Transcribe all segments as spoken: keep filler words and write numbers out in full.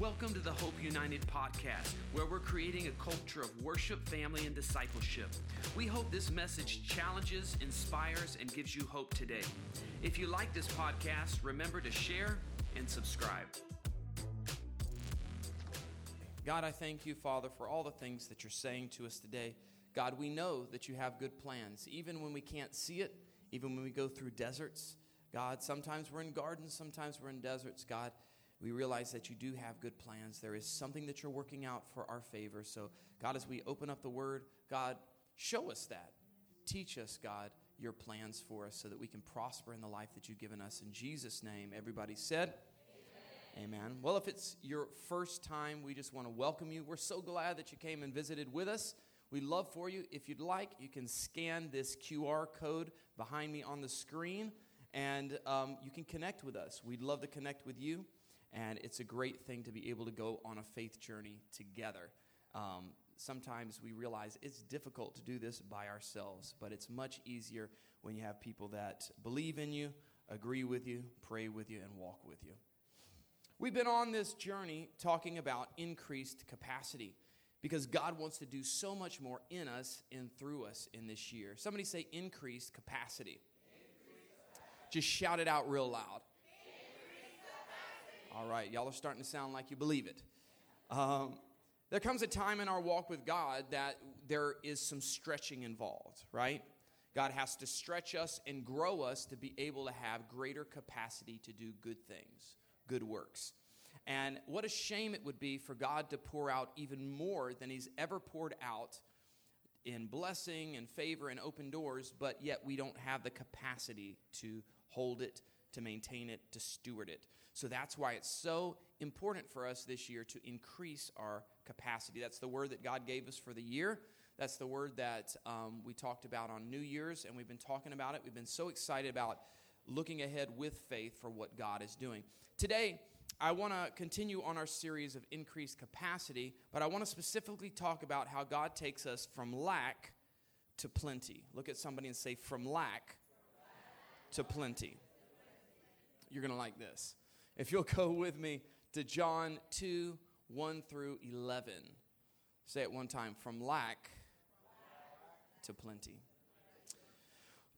Welcome to the Hope United podcast, where we're creating a culture of worship, family, and discipleship. We hope this message challenges, inspires, and gives you hope today. If you like this podcast, remember to share and subscribe. God, I thank you, Father, for all the things that you're saying to us today. God, we know that you have good plans, even when we can't see it, even when we go through deserts. God, sometimes we're in gardens, sometimes we're in deserts, God. We realize that you do have good plans. There is something that you're working out for our favor. So, God, as we open up the Word, God, show us that. Teach us, God, your plans for us so that we can prosper in the life that you've given us. In Jesus' name, everybody said, Amen. Amen. Well, if it's your first time, we just want to welcome you. We're so glad that you came and visited with us. We'd love for you. If you'd like, you can scan this Q R code behind me on the screen, and um, you can connect with us. We'd love to connect with you. And it's a great thing to be able to go on a faith journey together. Um, sometimes we realize it's difficult to do this by ourselves, but it's much easier when you have people that believe in you, agree with you, pray with you, and walk with you. We've been on this journey talking about increased capacity because God wants to do so much more in us and through us in this year. Somebody say increased capacity. Increased capacity. Just shout it out real loud. All right, y'all are starting to sound like you believe it. Um, there comes a time in our walk with God that there is some stretching involved, right? God has to stretch us and grow us to be able to have greater capacity to do good things, good works. And what a shame it would be for God to pour out even more than he's ever poured out in blessing and favor and open doors, but yet we don't have the capacity to hold it, to maintain it, to steward it. So that's why it's so important for us this year to increase our capacity. That's the word that God gave us for the year. That's the word that um, we talked about on New Year's, and we've been talking about it. We've been so excited about looking ahead with faith for what God is doing. Today, I want to continue on our series of increased capacity, but I want to specifically talk about how God takes us from lack to plenty. Look at somebody and say, from lack to plenty. You're going to like this. If you'll go with me to John two, one through eleven. Say it one time. From lack to plenty.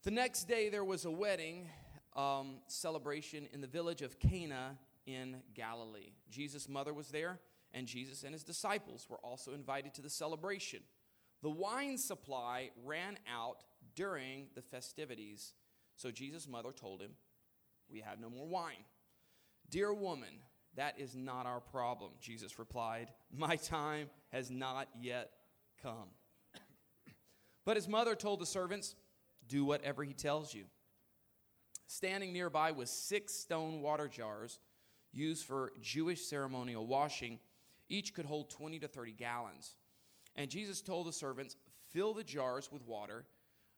The next day there was a wedding um, celebration in the village of Cana in Galilee. Jesus' mother was there, and Jesus and his disciples were also invited to the celebration. The wine supply ran out during the festivities, so Jesus' mother told him, "We have no more wine." "Dear woman, that is not our problem," Jesus replied. "My time has not yet come." But his mother told the servants, "Do whatever he tells you." Standing nearby was six stone water jars used for Jewish ceremonial washing. Each could hold twenty to thirty gallons. And Jesus told the servants, "Fill the jars with water."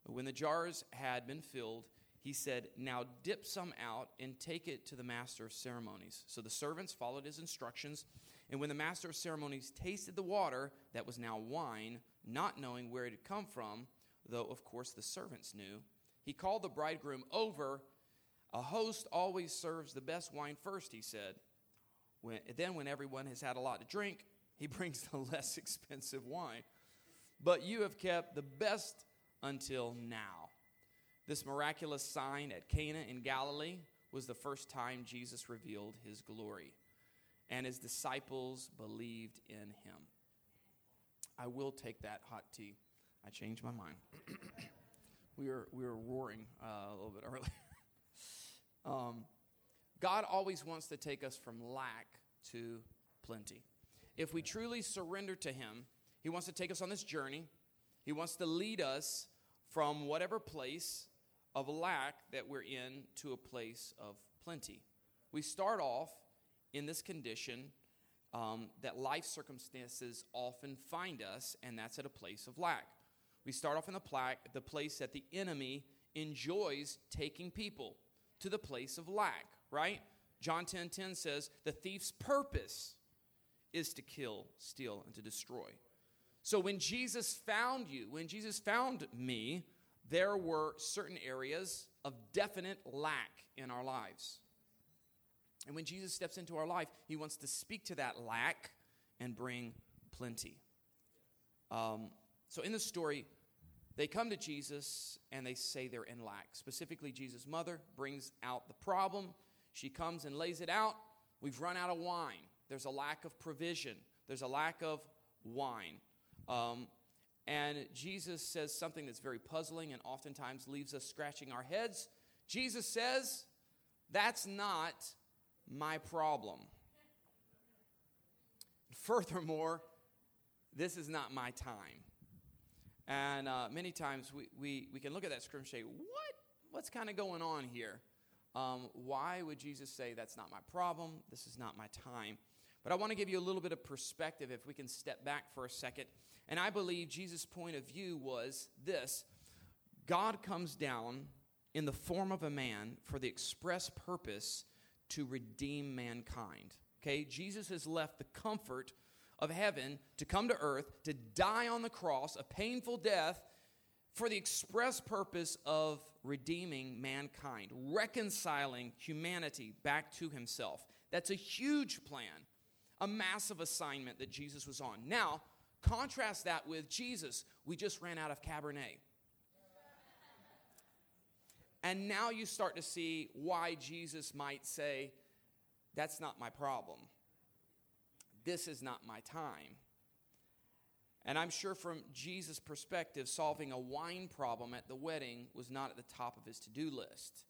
When the jars had been filled, he said, "Now dip some out and take it to the master of ceremonies." So the servants followed his instructions. And when the master of ceremonies tasted the water that was now wine, not knowing where it had come from, though of course the servants knew, he called the bridegroom over. "A host always serves the best wine first," he said. When, then when everyone has had a lot to drink, he brings the less expensive wine. But you have kept the best until now." This miraculous sign at Cana in Galilee was the first time Jesus revealed his glory, and his disciples believed in him. I will take that hot tea. I changed my mind. we were we were roaring uh, a little bit earlier. um, God always wants to take us from lack to plenty. If we truly surrender to him, he wants to take us on this journey. He wants to lead us from whatever place of lack that we're in to a place of plenty. We start off in this condition um, that life circumstances often find us, and that's at a place of lack. We start off in the, pla- the place that the enemy enjoys taking people, to the place of lack, right? John ten ten says, "The thief's purpose is to kill, steal, and to destroy." So when Jesus found you, when Jesus found me, there were certain areas of definite lack in our lives. And when Jesus steps into our life, he wants to speak to that lack and bring plenty. Um, so in the story, they come to Jesus and they say they're in lack. Specifically, Jesus' mother brings out the problem. She comes and lays it out. We've run out of wine. There's a lack of provision. There's a lack of wine. Um, and Jesus says something that's very puzzling and oftentimes leaves us scratching our heads. Jesus says, that's not my problem. Furthermore, this is not my time. And uh, many times we, we, we can look at that scripture and say, what? What's kind of going on here? Um, why would Jesus say, that's not my problem, this is not my time? But I want to give you a little bit of perspective if we can step back for a second. And I believe Jesus' point of view was this. God comes down in the form of a man for the express purpose to redeem mankind. Okay, Jesus has left the comfort of heaven to come to earth, to die on the cross, a painful death, for the express purpose of redeeming mankind, reconciling humanity back to himself. That's a huge plan, a massive assignment that Jesus was on. Now, contrast that with Jesus. We just ran out of Cabernet. And now you start to see why Jesus might say, that's not my problem. This is not my time. And I'm sure from Jesus' perspective, solving a wine problem at the wedding was not at the top of his to-do list,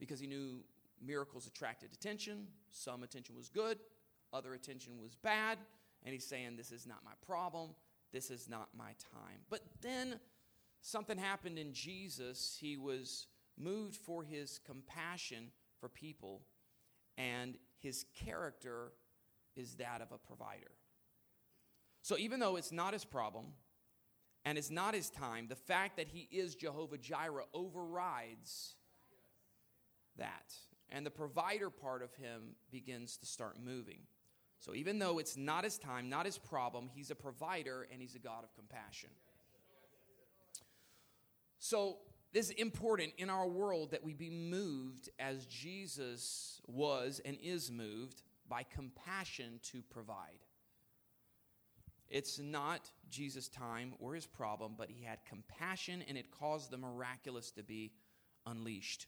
because he knew miracles attracted attention. Some attention was good, other attention was bad, and he's saying, this is not my problem, this is not my time. But then something happened in Jesus. He was moved for his compassion for people, and his character is that of a provider. So even though it's not his problem and it's not his time, the fact that he is Jehovah Jireh overrides that. And the provider part of him begins to start moving. So even though it's not his time, not his problem, he's a provider and he's a God of compassion. So this is important in our world that we be moved as Jesus was and is moved by compassion to provide. It's not Jesus' time or his problem, but he had compassion, and it caused the miraculous to be unleashed.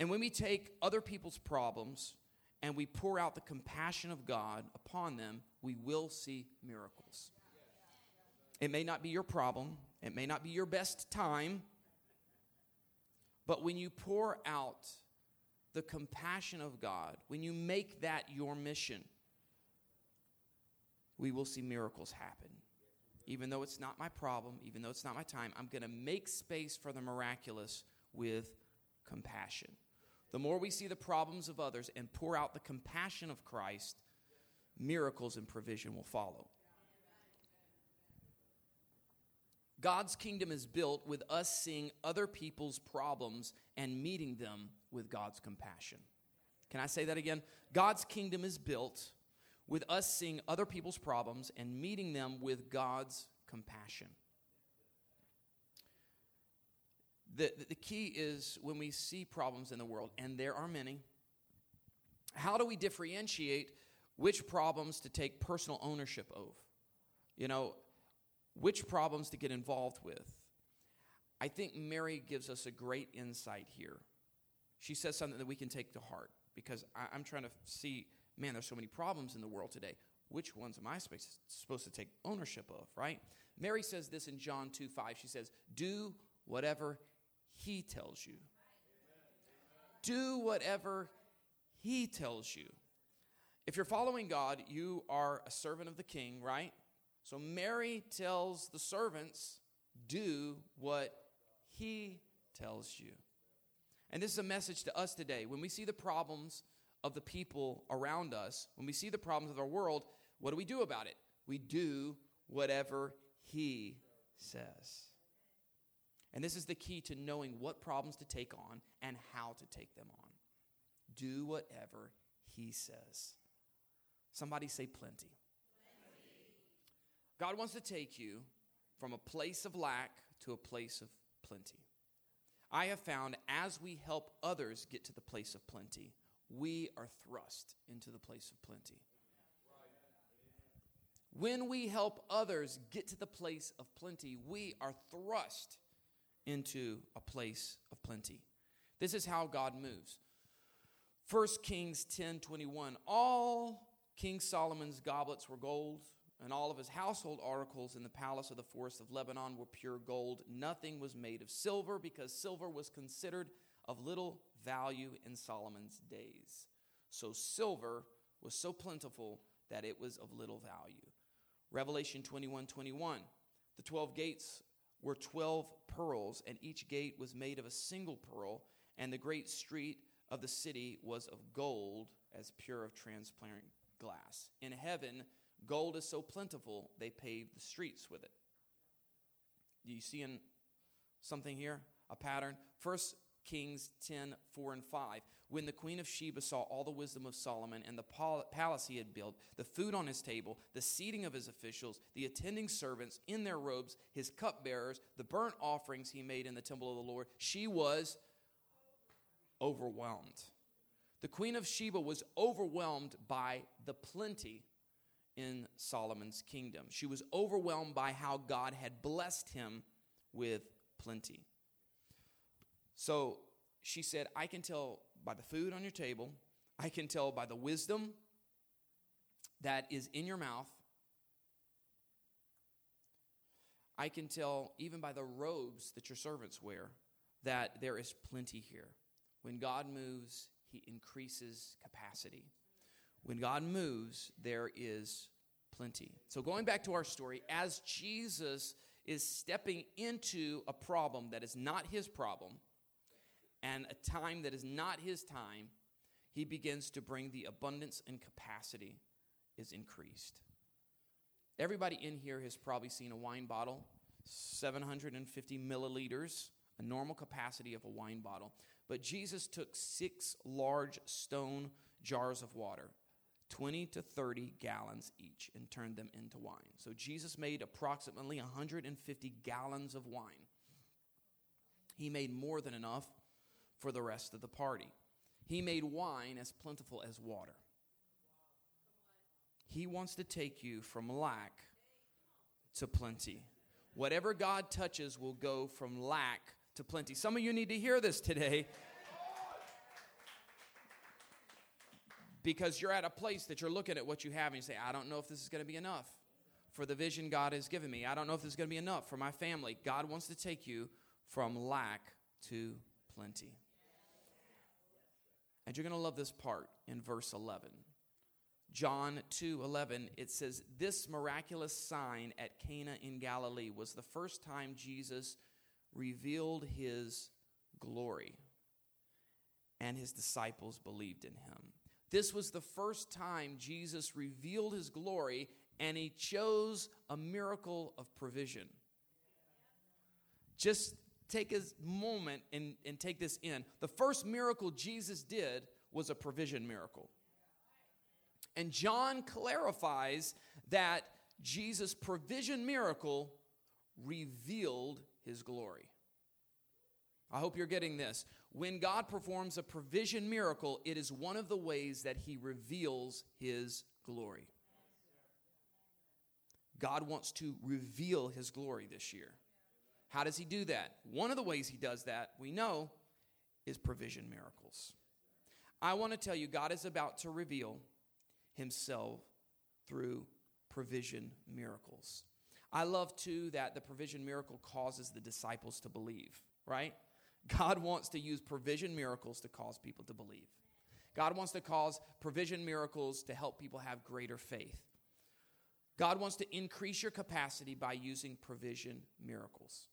And when we take other people's problems and we pour out the compassion of God upon them, we will see miracles. It may not be your problem. It may not be your best time. But when you pour out the compassion of God, when you make that your mission, we will see miracles happen. Even though it's not my problem, even though it's not my time, I'm going to make space for the miraculous with compassion. The more we see the problems of others and pour out the compassion of Christ, miracles and provision will follow. God's kingdom is built with us seeing other people's problems and meeting them with God's compassion. Can I say that again? God's kingdom is built with us seeing other people's problems and meeting them with God's compassion. The, the, the key is when we see problems in the world, and there are many, how do we differentiate which problems to take personal ownership of? You know, which problems to get involved with? I think Mary gives us a great insight here. She says something that we can take to heart, because I, I'm trying to see, man, there's so many problems in the world today. Which ones am I supposed to take ownership of, right? Mary says this in John two five. She says, do whatever he tells you. Do whatever he tells you. If you're following God, you are a servant of the king, right? So Mary tells the servants, do what he tells you. And this is a message to us today. When we see the problems of the people around us, when we see the problems of our world, what do we do about it? We do whatever he says. And this is the key to knowing what problems to take on and how to take them on. Do whatever he says. Somebody say plenty. God wants to take you from a place of lack to a place of plenty. I have found as we help others get to the place of plenty, we are thrust into the place of plenty. When we help others get to the place of plenty, we are thrust into a place of plenty. This is how God moves. First Kings ten twenty-one. All King Solomon's goblets were gold, and all of his household articles in the palace of the forest of Lebanon were pure gold. Nothing was made of silver, because silver was considered of little value in Solomon's days. So silver was so plentiful that it was of little value. Revelation twenty-one twenty-one. The twelve gates were twelve pearls, and each gate was made of a single pearl, and the great street of the city was of gold, as pure of transparent glass. In heaven, gold is so plentiful, they paved the streets with it. Do you see in something here? A pattern? First Kings ten four and five. When the Queen of Sheba saw all the wisdom of Solomon and the palace he had built, the food on his table, the seating of his officials, the attending servants in their robes, his cupbearers, the burnt offerings he made in the temple of the Lord, she was overwhelmed. The Queen of Sheba was overwhelmed by the plenty in Solomon's kingdom. She was overwhelmed by how God had blessed him with plenty. So she said, I can tell by the food on your table, I can tell by the wisdom that is in your mouth, I can tell even by the robes that your servants wear that there is plenty here. When God moves, he increases capacity. When God moves, there is plenty. So going back to our story, as Jesus is stepping into a problem that is not his problem, and a time that is not his time, he begins to bring the abundance and capacity is increased. Everybody in here has probably seen a wine bottle, seven hundred fifty milliliters, a normal capacity of a wine bottle. But Jesus took six large stone jars of water, twenty to thirty gallons each, and turned them into wine. So Jesus made approximately one hundred fifty gallons of wine. He made more than enough for the rest of the party. He made wine as plentiful as water. He wants to take you from lack to plenty. Whatever God touches will go from lack to plenty. Some of you need to hear this today, because you're at a place that you're looking at what you have and you say, I don't know if this is going to be enough for the vision God has given me. I don't know if this is going to be enough for my family. God wants to take you from lack to plenty. And you're going to love this part in verse eleven. John two eleven, it says, this miraculous sign at Cana in Galilee was the first time Jesus revealed his glory, and his disciples believed in him. This was the first time Jesus revealed his glory, and he chose a miracle of provision. Just take a moment and, and take this in. The first miracle Jesus did was a provision miracle. And John clarifies that Jesus' provision miracle revealed his glory. I hope you're getting this. When God performs a provision miracle, it is one of the ways that he reveals his glory. God wants to reveal his glory this year. How does he do that? One of the ways he does that, we know, is provision miracles. I want to tell you, God is about to reveal himself through provision miracles. I love, too, that the provision miracle causes the disciples to believe, right? God wants to use provision miracles to cause people to believe. God wants to cause provision miracles to help people have greater faith. God wants to increase your capacity by using provision miracles.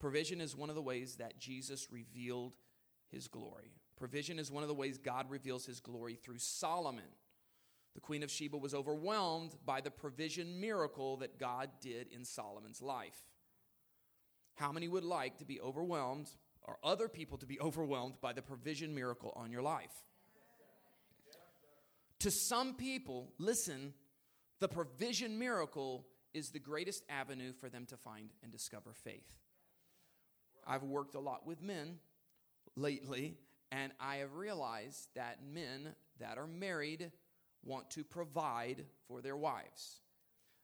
Provision is one of the ways that Jesus revealed his glory. Provision is one of the ways God reveals his glory through Solomon. The Queen of Sheba was overwhelmed by the provision miracle that God did in Solomon's life. How many would like to be overwhelmed, or other people to be overwhelmed, by the provision miracle on your life? To some people, listen, the provision miracle is the greatest avenue for them to find and discover faith. I've worked a lot with men lately, And I have realized that men that are married want to provide for their wives.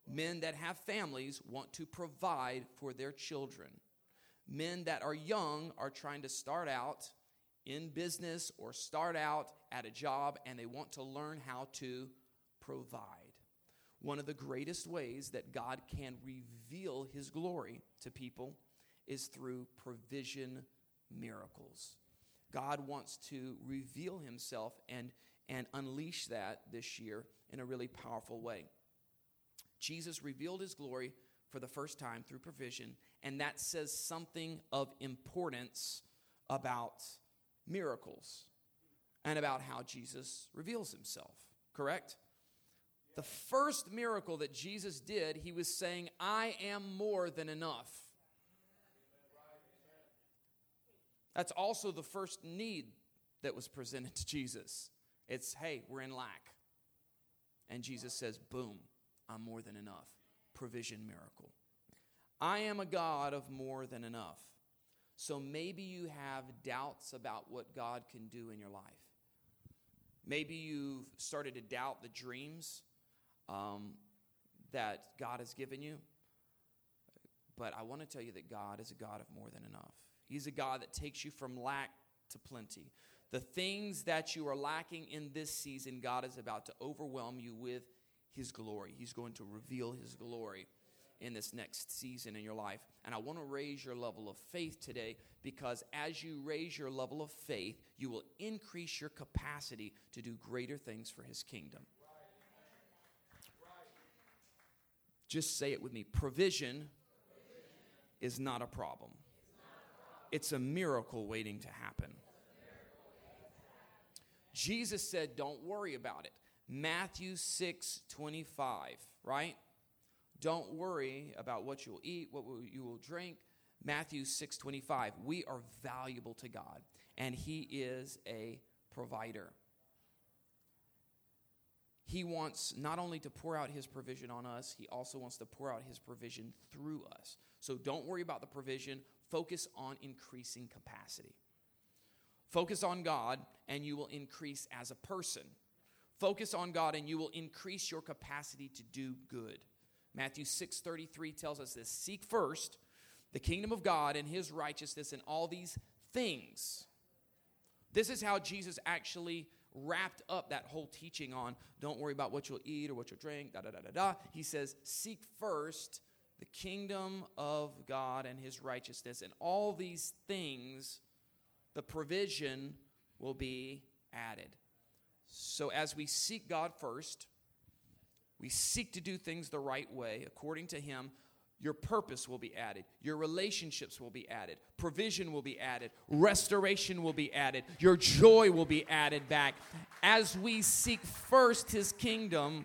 Men that have families want to provide for their children. Men that are young are trying to start out in business or start out at a job, and they want to learn how to provide. One of the greatest ways that God can reveal his glory to people is through provision miracles. God wants to reveal himself and, and unleash that this year in a really powerful way. Jesus revealed his glory for the first time through provision, and that says something of importance about miracles and about how Jesus reveals himself, correct? Yeah. The first miracle that Jesus did, he was saying, I am more than enough. That's also the first need that was presented to Jesus. It's, hey, we're in lack. And Jesus says, boom, I'm more than enough. Provision miracle. I am a God of more than enough. So maybe you have doubts about what God can do in your life. Maybe you've started to doubt the dreams um, that God has given you. But I want to tell you that God is a God of more than enough. He's a God that takes you from lack to plenty. The things that you are lacking in this season, God is about to overwhelm you with his glory. He's going to reveal his glory in this next season in your life. And I want to raise your level of faith today, because as you raise your level of faith, you will increase your capacity to do greater things for his kingdom. Just say it with me. Provision is not a problem. It's a miracle waiting to happen. Jesus said, don't worry about it. Matthew six twenty-five, right? Don't worry about what you will eat, what you will drink. Matthew six twenty-five, we are valuable to God, and he is a provider. He wants not only to pour out his provision on us, he also wants to pour out his provision through us. So don't worry about the provision. Focus on increasing capacity. Focus on God, and you will increase as a person. Focus on God, and you will increase your capacity to do good. Matthew six thirty-three tells us this. Seek first the kingdom of God and his righteousness, and all these things. This is how Jesus actually wrapped up that whole teaching on don't worry about what you'll eat or what you'll drink, da da da da da. He says, seek first the kingdom of God and his righteousness, and all these things, the provision will be added. So as we seek God first, we seek to do things the right way, according to him, your purpose will be added. Your relationships will be added. Provision will be added. Restoration will be added. Your joy will be added back. As we seek first his kingdom,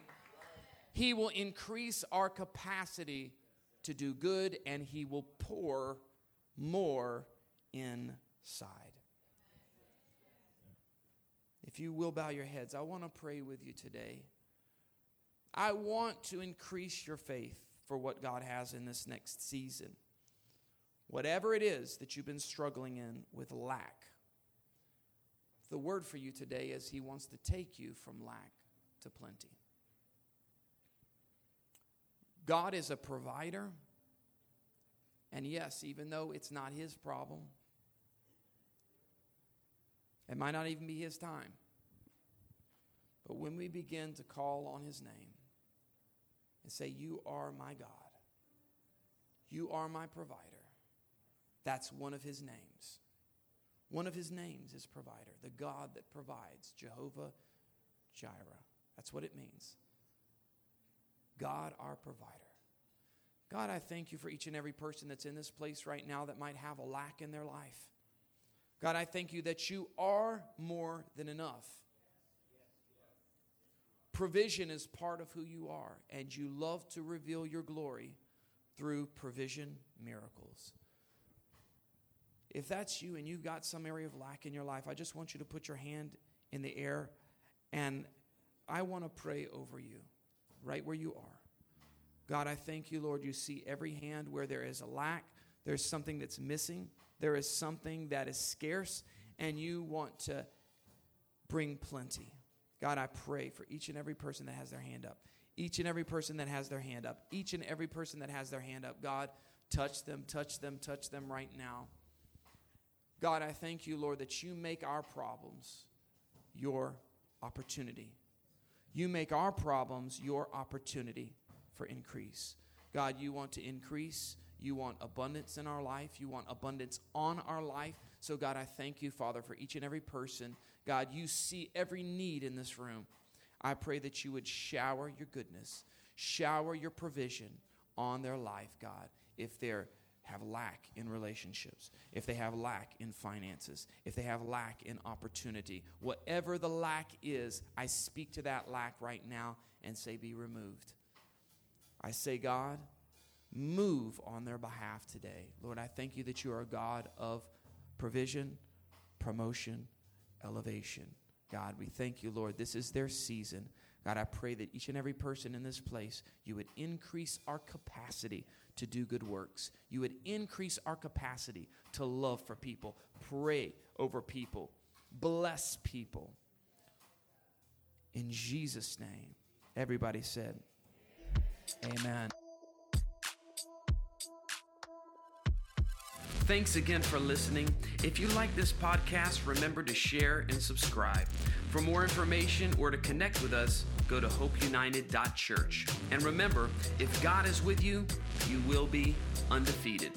he will increase our capacity to do good, and he will pour more inside. If you will bow your heads, I want to pray with you today. I want to increase your faith for what God has in this next season. Whatever it is that you've been struggling in with lack, the word for you today is he wants to take you from lack to plenty. God is a provider, and yes, even though it's not his problem, it might not even be his time, but when we begin to call on his name and say, you are my God, you are my provider, that's one of his names. One of his names is provider, the God that provides, Jehovah Jireh. That's what it means. God, our provider. God, I thank you for each and every person that's in this place right now that might have a lack in their life. God, I thank you that you are more than enough. Provision is part of who you are, and you love to reveal your glory through provision miracles. If that's you and you've got some area of lack in your life, I just want you to put your hand in the air, and I want to pray over you. Right where you are. God, I thank you, Lord, you see every hand where there is a lack. There's something that's missing. There is something that is scarce. and you want to bring plenty. God, I pray for each and every person that has their hand up. Each and every person that has their hand up. Each and every person that has their hand up. God, touch them, touch them, touch them right now. God, I thank you, Lord, that you make our problems your opportunity. You make our problems your opportunity for increase. God, you want to increase. You want abundance in our life. You want abundance on our life. So, God, I thank you, Father, for each and every person. God, you see every need in this room. I pray that you would shower your goodness, shower your provision on their life, God, if they have lack in relationships, if they have lack in finances, if they have lack in opportunity. Whatever the lack is, I speak to that lack right now and say, be removed. I say, God, move on their behalf today. Lord, I thank you that you are a God of provision, promotion, elevation. God, we thank you, Lord. This is their season. God, I pray that each and every person in this place, you would increase our capacity to do good works. You would increase our capacity to love for people, pray over people, bless people. In Jesus' name, everybody said, amen. Thanks again for listening. If you like this podcast, remember to share and subscribe. For more information or to connect with us, go to hope united dot church. And remember, if God is with you, you will be undefeated.